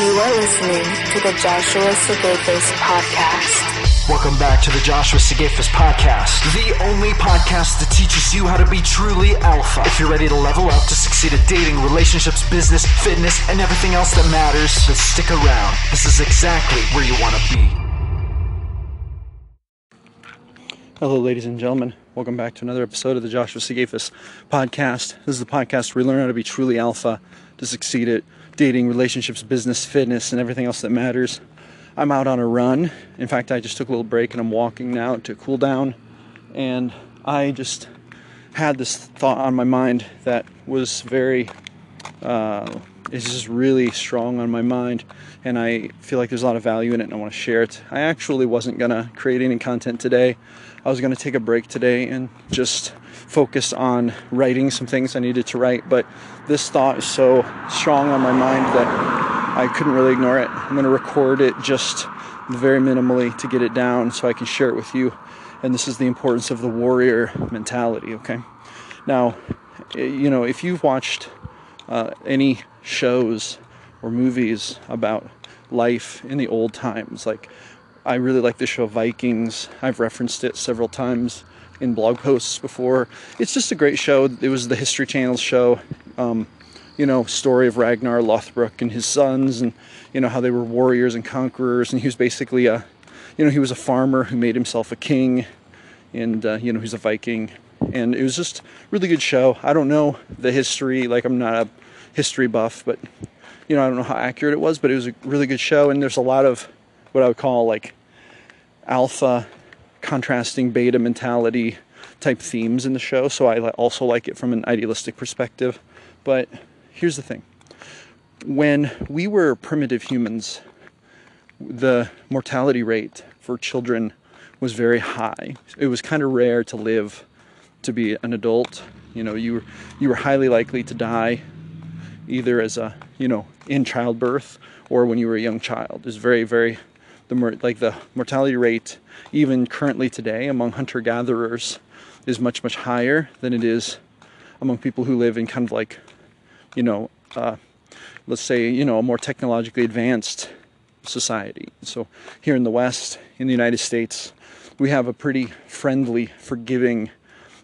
You are listening to the Joshua Sigafus Podcast. Welcome back to the Joshua Sigafus Podcast, the only podcast that teaches you how to be truly alpha. If you're ready to level up to succeed at dating, relationships, business, fitness, and everything else that matters, then stick around. This is exactly where you want to be. Hello, ladies and gentlemen. Welcome back to another episode of the Joshua Sigafus Podcast. This is the podcast where we learn how to be truly alpha, to succeed at dating, relationships, business, fitness, and everything else that matters. I'm out on a run. In fact, I just took a little break and I'm walking now to cool down. And I just had this thought on my mind that was very, it's just really strong on my mind. And I feel like there's a lot of value in it and I want to share it. I actually wasn't going to create any content today. I was going to take a break today and just focus on writing some things I needed to write, but this thought is so strong on my mind that I couldn't really ignore it. I'm going to record it just very minimally to get it down so I can share it with you. And this is the importance of the warrior mentality, okay? Now, you know, if you've watched any shows or movies about life in the old times, like I really like the show Vikings. I've referenced it several times in blog posts before. It's just a great show. It was the History Channel show, you know, story of Ragnar Lothbrok and his sons, and, you know, how they were warriors and conquerors, and he was basically a, you know, he was a farmer who made himself a king, and, you know, he's a Viking, and it was just a really good show. I don't know the history, like, I'm not a history buff, but, you know, I don't know how accurate it was, but it was a really good show, and there's a lot of what I would call, like, alpha contrasting beta mentality type themes in the show, so I also like it from an idealistic perspective. But here's the thing. When we were primitive humans, the mortality rate for children was very high. It was kind of rare to live to be an adult. You know, you were highly likely to die either as a, you know, in childbirth or when you were a young child. It was very, very the mortality rate, even currently today, among hunter-gatherers is much, much higher than it is among people who live in kind of like, you know, let's say, you know, a more technologically advanced society. So here in the West, in the United States, we have a pretty friendly, forgiving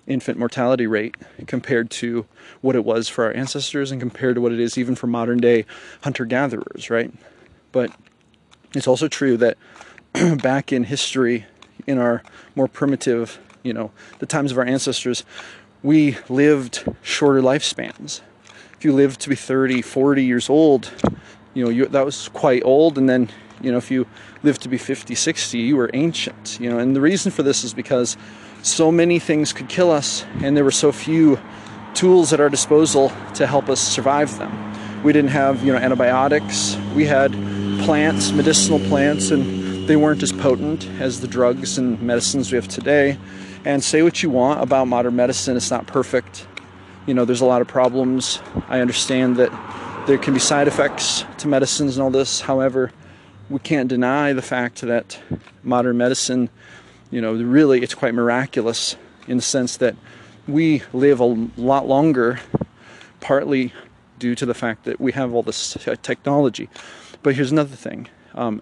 infant mortality rate compared to what it was for our ancestors and compared to what it is even for modern-day hunter-gatherers, right? But it's also true that back in history, in our more primitive, you know, the times of our ancestors, we lived shorter lifespans. If you lived to be 30, 40 years old, you know, that was quite old. And then, you know, if you lived to be 50, 60, you were ancient, you know. And the reason for this is because so many things could kill us and there were so few tools at our disposal to help us survive them. We didn't have, you know, antibiotics. We had plants, medicinal plants, and they weren't as potent as the drugs and medicines we have today. And say what you want about modern medicine, it's not perfect. You know, there's a lot of problems. I understand that there can be side effects to medicines and all this. However, we can't deny the fact that modern medicine, you know, really it's quite miraculous in the sense that we live a lot longer, partly due to the fact that we have all this technology. But here's another thing.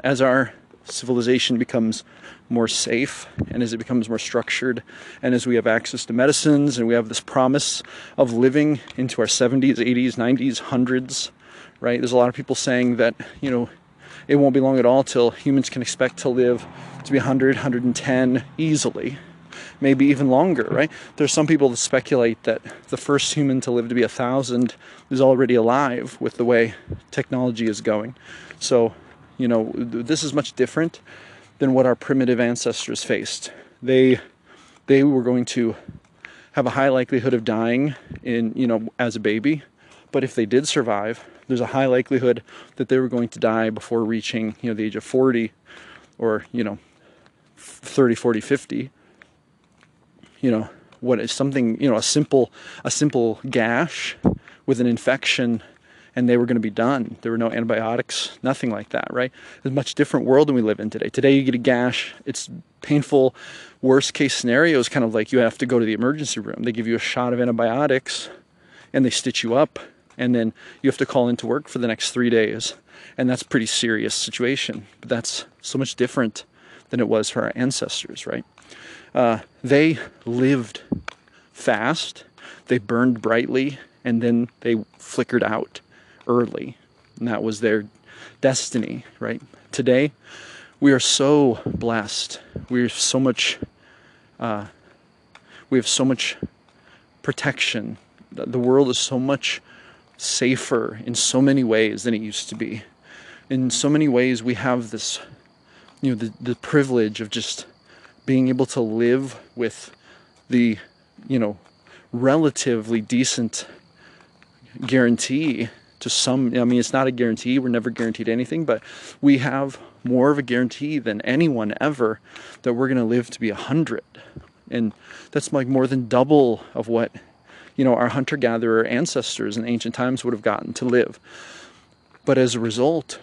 As our civilization becomes more safe and as it becomes more structured and as we have access to medicines and we have this promise of living into our 70s, 80s, 90s, hundreds, right? There's a lot of people saying that, you know, it won't be long at all till humans can expect to live to be 100, 110 easily, maybe even longer, right? There's some people that speculate that the first human to live to be 1,000 is already alive with the way technology is going. So, you know, this is much different than what our primitive ancestors faced. They were going to have a high likelihood of dying in, you know, as a baby, but if they did survive, there's a high likelihood that they were going to die before reaching, you know, the age of 40 or, you know, 30, 40, 50. You know, what is something, you know, a simple gash with an infection and they were going to be done. There were no antibiotics, nothing like that, right? It's a much different world than we live in today. Today you get a gash, it's painful. Worst case scenario is kind of like you have to go to the emergency room. They give you a shot of antibiotics and they stitch you up and then you have to call into work for the next 3 days. And that's a pretty serious situation, but that's so much different than it was for our ancestors, right? They lived fast, they burned brightly, and then they flickered out early. And that was their destiny, right? Today, we are so blessed. We are so much, we have so much protection. The world is so much safer in so many ways than it used to be. In so many ways, we have this, you know, the privilege of just being able to live with the, you know, relatively decent guarantee to some. I mean, it's not a guarantee. We're never guaranteed anything, but we have more of a guarantee than anyone ever that we're going to live to be 100. And that's like more than double of what, you know, our hunter-gatherer ancestors in ancient times would have gotten to live. But as a result,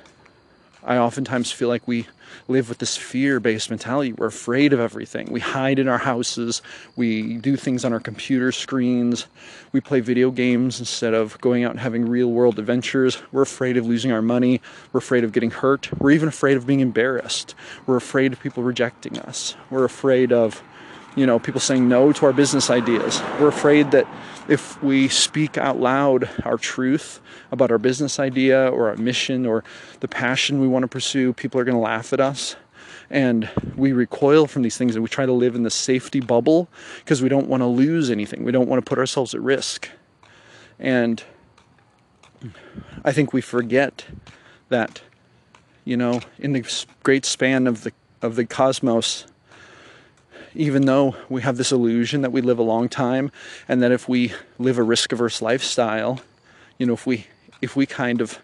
I oftentimes feel like we live with this fear-based mentality. We're afraid of everything. We hide in our houses. We do things on our computer screens. We play video games instead of going out and having real-world adventures. We're afraid of losing our money. We're afraid of getting hurt. We're even afraid of being embarrassed. We're afraid of people rejecting us. We're afraid of, you know, people saying no to our business ideas. We're afraid that if we speak out loud our truth about our business idea or our mission or the passion we want to pursue, people are going to laugh at us. And we recoil from these things and we try to live in the safety bubble because we don't want to lose anything. We don't want to put ourselves at risk. And I think we forget that, you know, in the great span of the cosmos, even though we have this illusion that we live a long time and that if we live a risk-averse lifestyle, you know, if we kind of,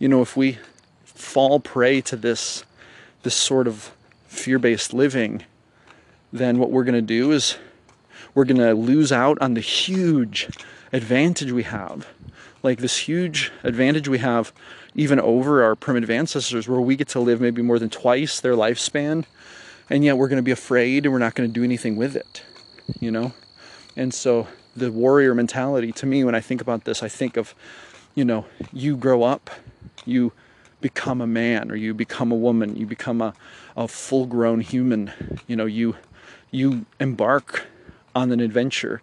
you know, if we fall prey to this sort of fear-based living, then what we're going to do is we're going to lose out on the huge advantage we have. Like this huge advantage we have even over our primitive ancestors, where we get to live maybe more than twice their lifespan, and yet we're going to be afraid and we're not going to do anything with it, you know? And so the warrior mentality, to me, when I think about this, I think of, you know, you grow up, you become a man or you become a woman, you become a full-grown human, you know, you embark on an adventure.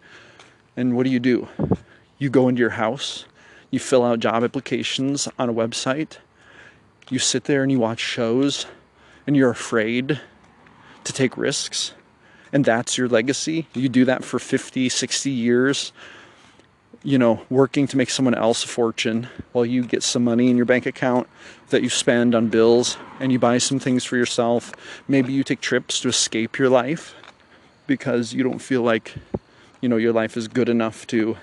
And what do? You go into your house, you fill out job applications on a website, you sit there and you watch shows, and you're afraid to take risks, and that's your legacy. You do that for 50, 60 years, you know, working to make someone else a fortune while you get some money in your bank account that you spend on bills, and you buy some things for yourself. Maybe you take trips to escape your life because you don't feel like, you know, your life is good enough to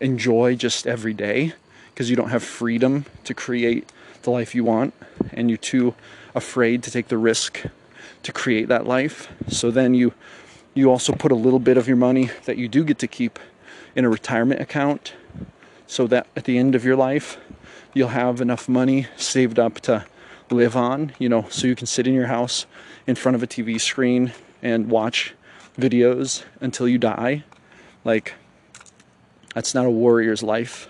enjoy just every day, because you don't have freedom to create the life you want, and you're too afraid to take the risk to create that life. So then you also put a little bit of your money that you do get to keep in a retirement account, so that at the end of your life you'll have enough money saved up to live on, you know, so you can sit in your house in front of a TV screen and watch videos until you die. Like, that's not a warrior's life,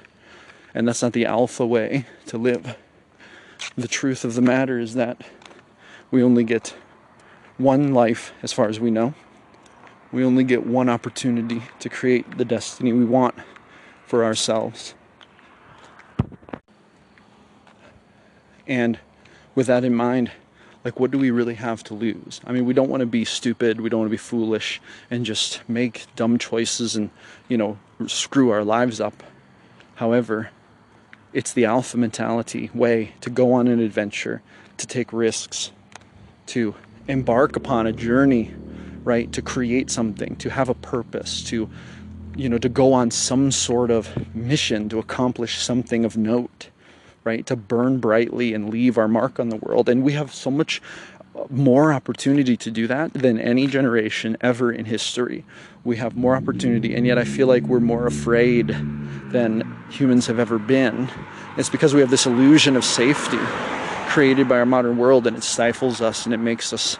and that's not the alpha way to live. The truth of the matter is that we only get one life, as far as we know. We only get one opportunity to create the destiny we want for ourselves. And with that in mind, like, what do we really have to lose? I mean, we don't want to be stupid. We don't want to be foolish and just make dumb choices and, you know, screw our lives up. However, it's the alpha mentality way to go on an adventure, to take risks, to embark upon a journey, right? To create something, to have a purpose, to, you know, to go on some sort of mission, to accomplish something of note, right? To burn brightly and leave our mark on the world. And we have so much more opportunity to do that than any generation ever in history. We have more opportunity, and yet I feel like we're more afraid than humans have ever been. It's because we have this illusion of safety created by our modern world, and it stifles us and it makes us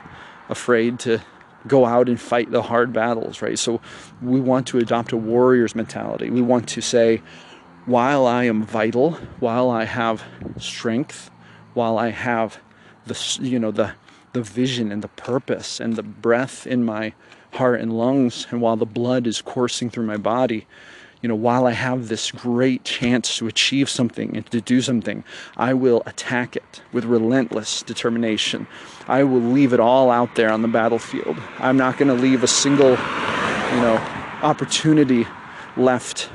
afraid to go out and fight the hard battles, right? So we want to adopt a warrior's mentality. We want to say, while I am vital, while I have strength, while I have the, you know, the vision and the purpose and the breath in my heart and lungs, and while the blood is coursing through my body, you know, while I have this great chance to achieve something and to do something, I will attack it with relentless determination. I will leave it all out there on the battlefield. I'm not going to leave a single, opportunity left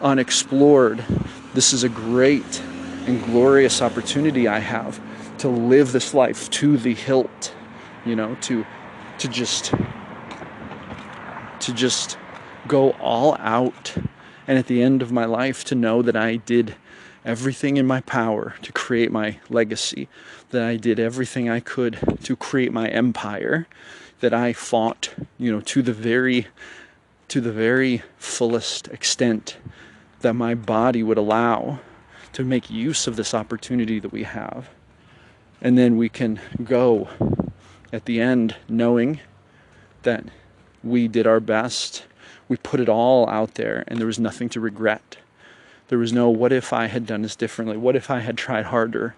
unexplored. This is a great and glorious opportunity I have to live this life to the hilt, to just go all out. And at the end of my life, to know that I did everything in my power to create my legacy, that I did everything I could to create my empire, that I fought, to the very fullest extent that my body would allow, to make use of this opportunity that we have. And then we can go at the end knowing that we did our best. We put it all out there, and there was nothing to regret. There was no, what if I had done this differently? What if I had tried harder?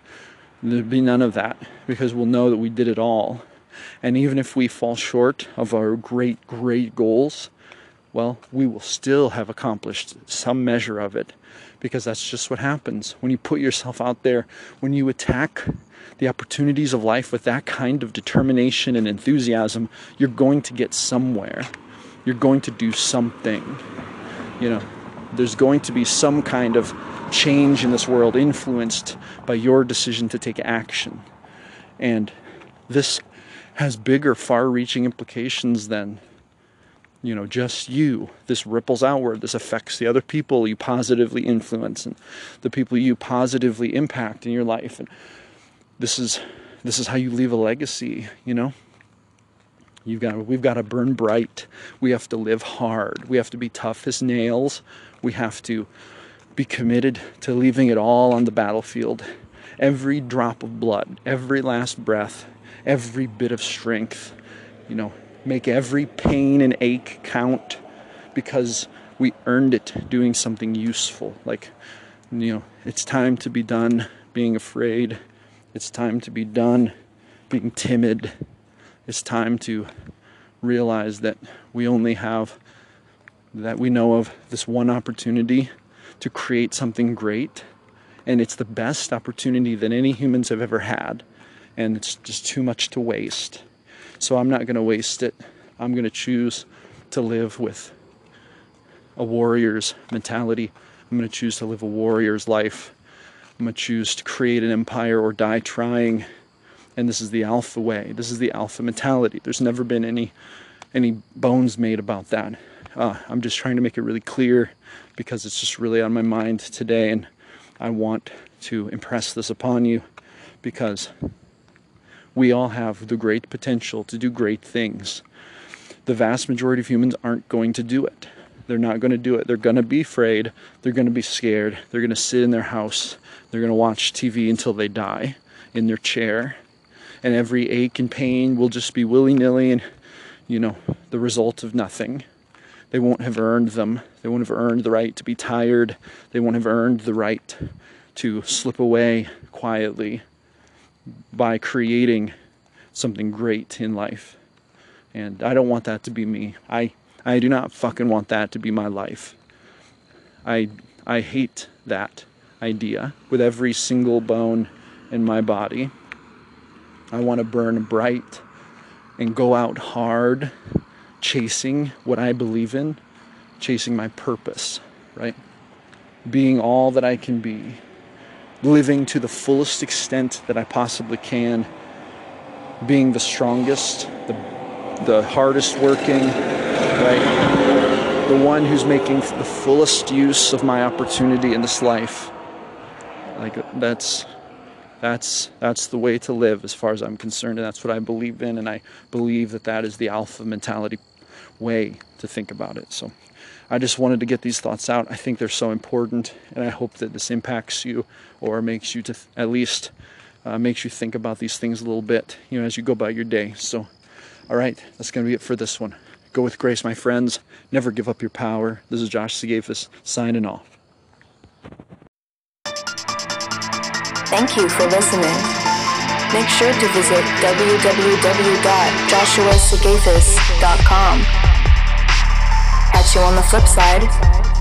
There'd be none of that, because we'll know that we did it all. And even if we fall short of our great, great goals, well, we will still have accomplished some measure of it, because that's just what happens. When you put yourself out there, when you attack the opportunities of life with that kind of determination and enthusiasm, you're going to get somewhere. You're going to do something. There's going to be some kind of change in this world influenced by your decision to take action. And this has bigger, far-reaching implications than, just you. This ripples outward. This affects the other people you positively influence and the people you positively impact in your life. And this is how you leave a legacy, We've got to burn bright. We have to live hard. We have to be tough as nails. We have to be committed to leaving it all on the battlefield. Every drop of blood, every last breath, every bit of strength, make every pain and ache count, because we earned it doing something useful. It's time to be done being afraid. It's time to be done being timid. It's time to realize that we only have, that we know of, this one opportunity to create something great. And it's the best opportunity that any humans have ever had. And it's just too much to waste. So I'm not going to waste it. I'm going to choose to live with a warrior's mentality. I'm going to choose to live a warrior's life. I'm going to choose to create an empire or die trying. And this is the alpha way. This is the alpha mentality. There's never been any bones made about that. I'm just trying to make it really clear, because it's just really on my mind today, and I want to impress this upon you, because we all have the great potential to do great things. The vast majority of humans aren't going to do it. They're not going to do it. They're going to be afraid. They're going to be scared. They're going to sit in their house. They're going to watch TV until they die in their chair. And every ache and pain will just be willy-nilly and, the result of nothing. They won't have earned them. They won't have earned the right to be tired. They won't have earned the right to slip away quietly by creating something great in life. And I don't want that to be me. I do not fucking want that to be my life. I hate that idea with every single bone in my body. I want to burn bright and go out hard, chasing what I believe in, chasing my purpose, right? Being all that I can be, living to the fullest extent that I possibly can, being the strongest, the hardest working, right? The one who's making the fullest use of my opportunity in this life. That's the way to live, as far as I'm concerned, and that's what I believe in, and I believe that is the alpha mentality way to think about it. So I just wanted to get these thoughts out. I think they're so important, and I hope that this impacts you, or makes you to at least makes you think about these things a little bit, as you go about your day. So All right, that's going to be it for this one. Go with grace, my friends. Never give up your power. This is Josh Sigafus, signing off. Thank you for listening. Make sure to visit www.joshuasigafus.com. Catch you on the flip side.